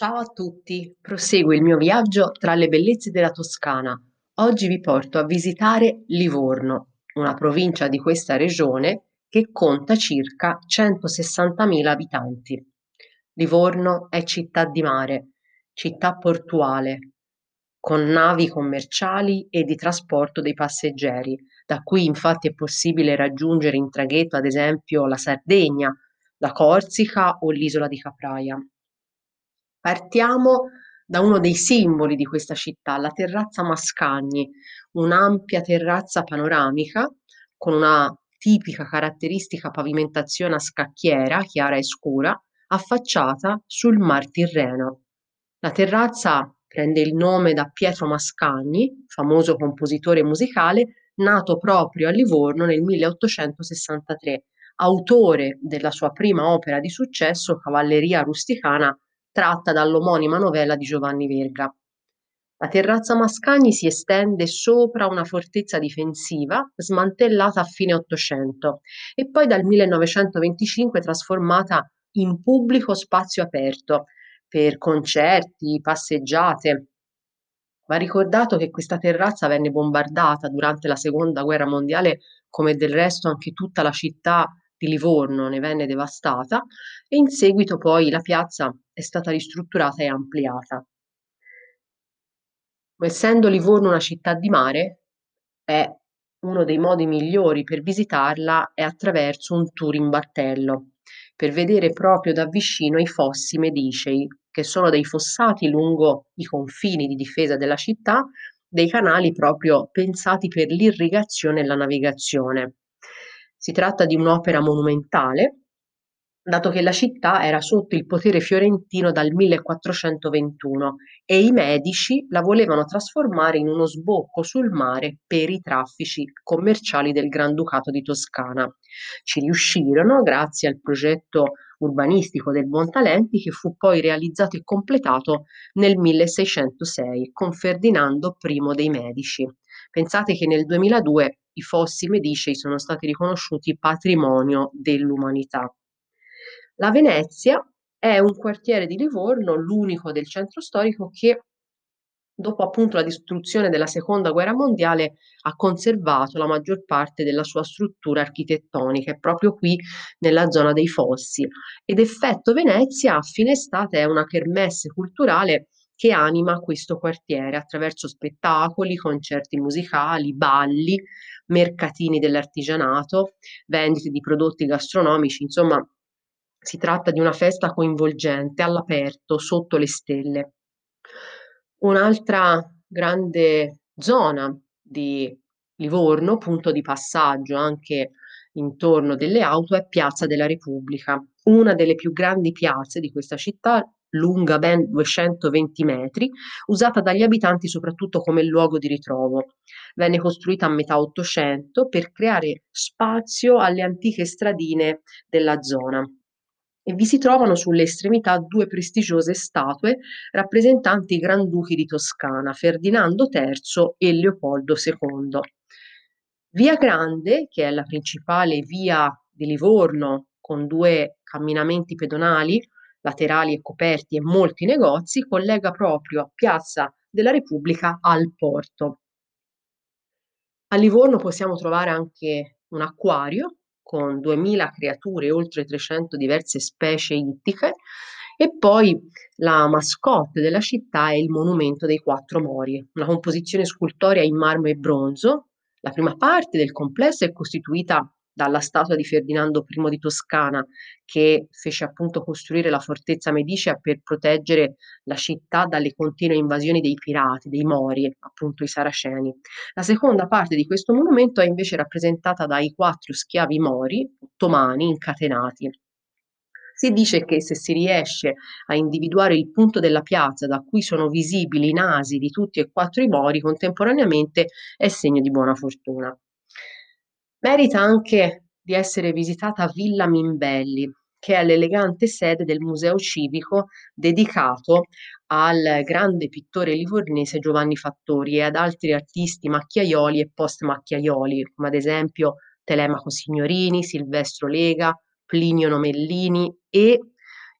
Ciao a tutti, proseguo il mio viaggio tra le bellezze della Toscana. Oggi vi porto a visitare Livorno, una provincia di questa regione che conta circa 160.000 abitanti. Livorno è città di mare, città portuale, con navi commerciali e di trasporto dei passeggeri. Da qui infatti è possibile raggiungere in traghetto ad esempio la Sardegna, la Corsica o l'isola di Capraia. Partiamo da uno dei simboli di questa città, la terrazza Mascagni, un'ampia terrazza panoramica con una tipica caratteristica pavimentazione a scacchiera, chiara e scura, affacciata sul Mar Tirreno. La terrazza prende il nome da Pietro Mascagni, famoso compositore musicale, nato proprio a Livorno nel 1863, autore della sua prima opera di successo, Cavalleria Rusticana, tratta dall'omonima novella di Giovanni Verga. La terrazza Mascagni si estende sopra una fortezza difensiva smantellata a fine Ottocento e poi dal 1925 trasformata in pubblico spazio aperto per concerti, passeggiate. Va ricordato che questa terrazza venne bombardata durante la Seconda Guerra Mondiale, come del resto anche tutta la città di Livorno ne venne devastata, e in seguito poi la piazza è stata ristrutturata e ampliata. Essendo Livorno una città di mare, è uno dei modi migliori per visitarla è attraverso un tour in battello, per vedere proprio da vicino i fossi medicei, che sono dei fossati lungo i confini di difesa della città, dei canali proprio pensati per l'irrigazione e la navigazione. Si tratta di un'opera monumentale, dato che la città era sotto il potere fiorentino dal 1421 e i Medici la volevano trasformare in uno sbocco sul mare per i traffici commerciali del Granducato di Toscana. Ci riuscirono grazie al progetto urbanistico del Buontalenti, che fu poi realizzato e completato nel 1606 con Ferdinando I dei Medici. Pensate che nel 2002 i fossi medicei sono stati riconosciuti patrimonio dell'umanità. La Venezia è un quartiere di Livorno, l'unico del centro storico, che dopo appunto la distruzione della Seconda Guerra Mondiale ha conservato la maggior parte della sua struttura architettonica, è proprio qui nella zona dei Fossi. Ed Effetto Venezia a fine estate è una kermesse culturale che anima questo quartiere attraverso spettacoli, concerti musicali, balli, mercatini dell'artigianato, vendite di prodotti gastronomici, insomma si tratta di una festa coinvolgente all'aperto sotto le stelle. Un'altra grande zona di Livorno, punto di passaggio anche intorno delle auto, è Piazza della Repubblica, una delle più grandi piazze di questa città, lunga ben 220 metri, usata dagli abitanti soprattutto come luogo di ritrovo. Venne costruita a metà Ottocento per creare spazio alle antiche stradine della zona. E vi si trovano sulle estremità due prestigiose statue rappresentanti i Granduchi di Toscana, Ferdinando III e Leopoldo II. Via Grande, che è la principale via di Livorno, con due camminamenti pedonali, laterali e coperti e molti negozi, collega proprio a Piazza della Repubblica al porto. A Livorno possiamo trovare anche un acquario con 2000 creature e oltre 300 diverse specie ittiche, e poi la mascotte della città è il monumento dei Quattro Mori, una composizione scultorea in marmo e bronzo. La prima parte del complesso è costituita dalla statua di Ferdinando I di Toscana, che fece appunto costruire la fortezza medicea per proteggere la città dalle continue invasioni dei pirati, dei Mori, appunto i saraceni. La seconda parte di questo monumento è invece rappresentata dai 4 schiavi Mori, ottomani, incatenati. Si dice che se si riesce a individuare il punto della piazza da cui sono visibili i nasi di tutti e 4 i Mori contemporaneamente, è segno di buona fortuna. Merita anche di essere visitata Villa Mimbelli, che è l'elegante sede del museo civico dedicato al grande pittore livornese Giovanni Fattori e ad altri artisti macchiaioli e post-macchiaioli, come ad esempio Telemaco Signorini, Silvestro Lega, Plinio Nomellini e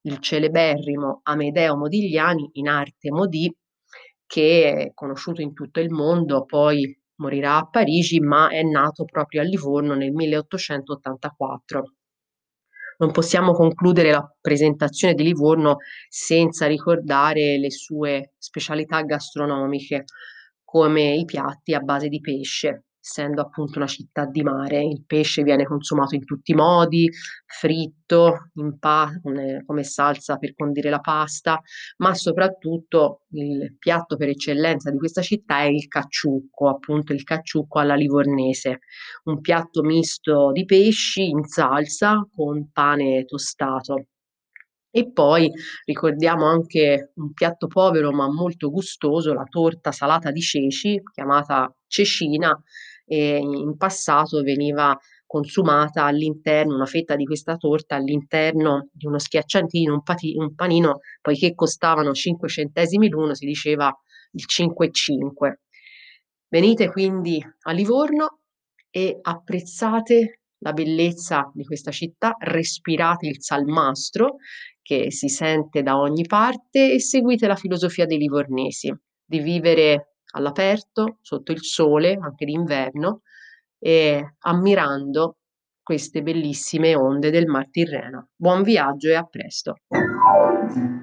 il celeberrimo Amedeo Modigliani, in arte Modi, che è conosciuto in tutto il mondo, poi morirà a Parigi, ma è nato proprio a Livorno nel 1884. Non possiamo concludere la presentazione di Livorno senza ricordare le sue specialità gastronomiche, come i piatti a base di pesce, essendo appunto una città di mare. Il pesce viene consumato in tutti i modi, fritto, come salsa per condire la pasta, ma soprattutto il piatto per eccellenza di questa città è il cacciucco, appunto il cacciucco alla livornese, un piatto misto di pesci in salsa con pane tostato. E poi ricordiamo anche un piatto povero ma molto gustoso, la torta salata di ceci, chiamata cecina, e in passato veniva consumata all'interno, una fetta di questa torta all'interno di uno schiacciantino, un panino, poiché costavano 5 centesimi l'uno, si diceva il 5,5. Venite quindi a Livorno e apprezzate la bellezza di questa città, respirate il salmastro che si sente da ogni parte e seguite la filosofia dei livornesi di vivere all'aperto, sotto il sole, anche d'inverno, e ammirando queste bellissime onde del Mar Tirreno. Buon viaggio e a presto!